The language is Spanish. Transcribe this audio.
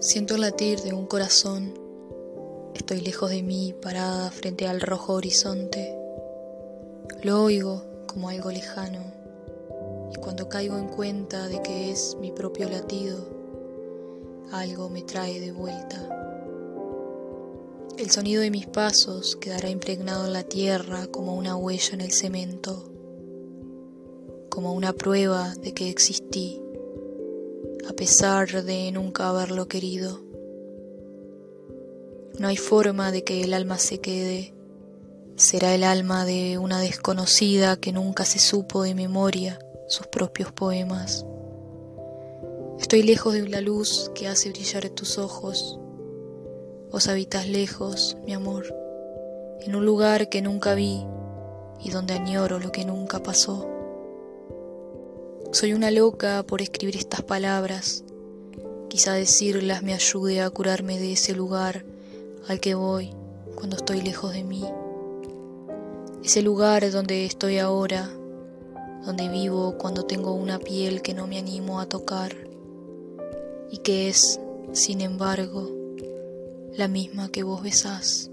Siento el latir de un corazón. Estoy lejos de mí, parada frente al rojo horizonte. Lo oigo como algo lejano, y cuando caigo en cuenta de que es mi propio latido, algo me trae de vuelta. El sonido de mis pasos quedará impregnado en la tierra como una huella en el cemento, como una prueba de que existí, a pesar de nunca haberlo querido. No hay forma de que el alma se quede. Será el alma de una desconocida que nunca se supo de memoria sus propios poemas. Estoy lejos de la luz que hace brillar tus ojos. Vos habitas lejos, mi amor, en un lugar que nunca vi y donde añoro lo que nunca pasó. Soy una loca por escribir estas palabras. Quizá decirlas me ayude a curarme de ese lugar al que voy cuando estoy lejos de mí. Ese lugar donde estoy ahora, donde vivo cuando tengo una piel que no me animo a tocar y que es, sin embargo, la misma que vos besás.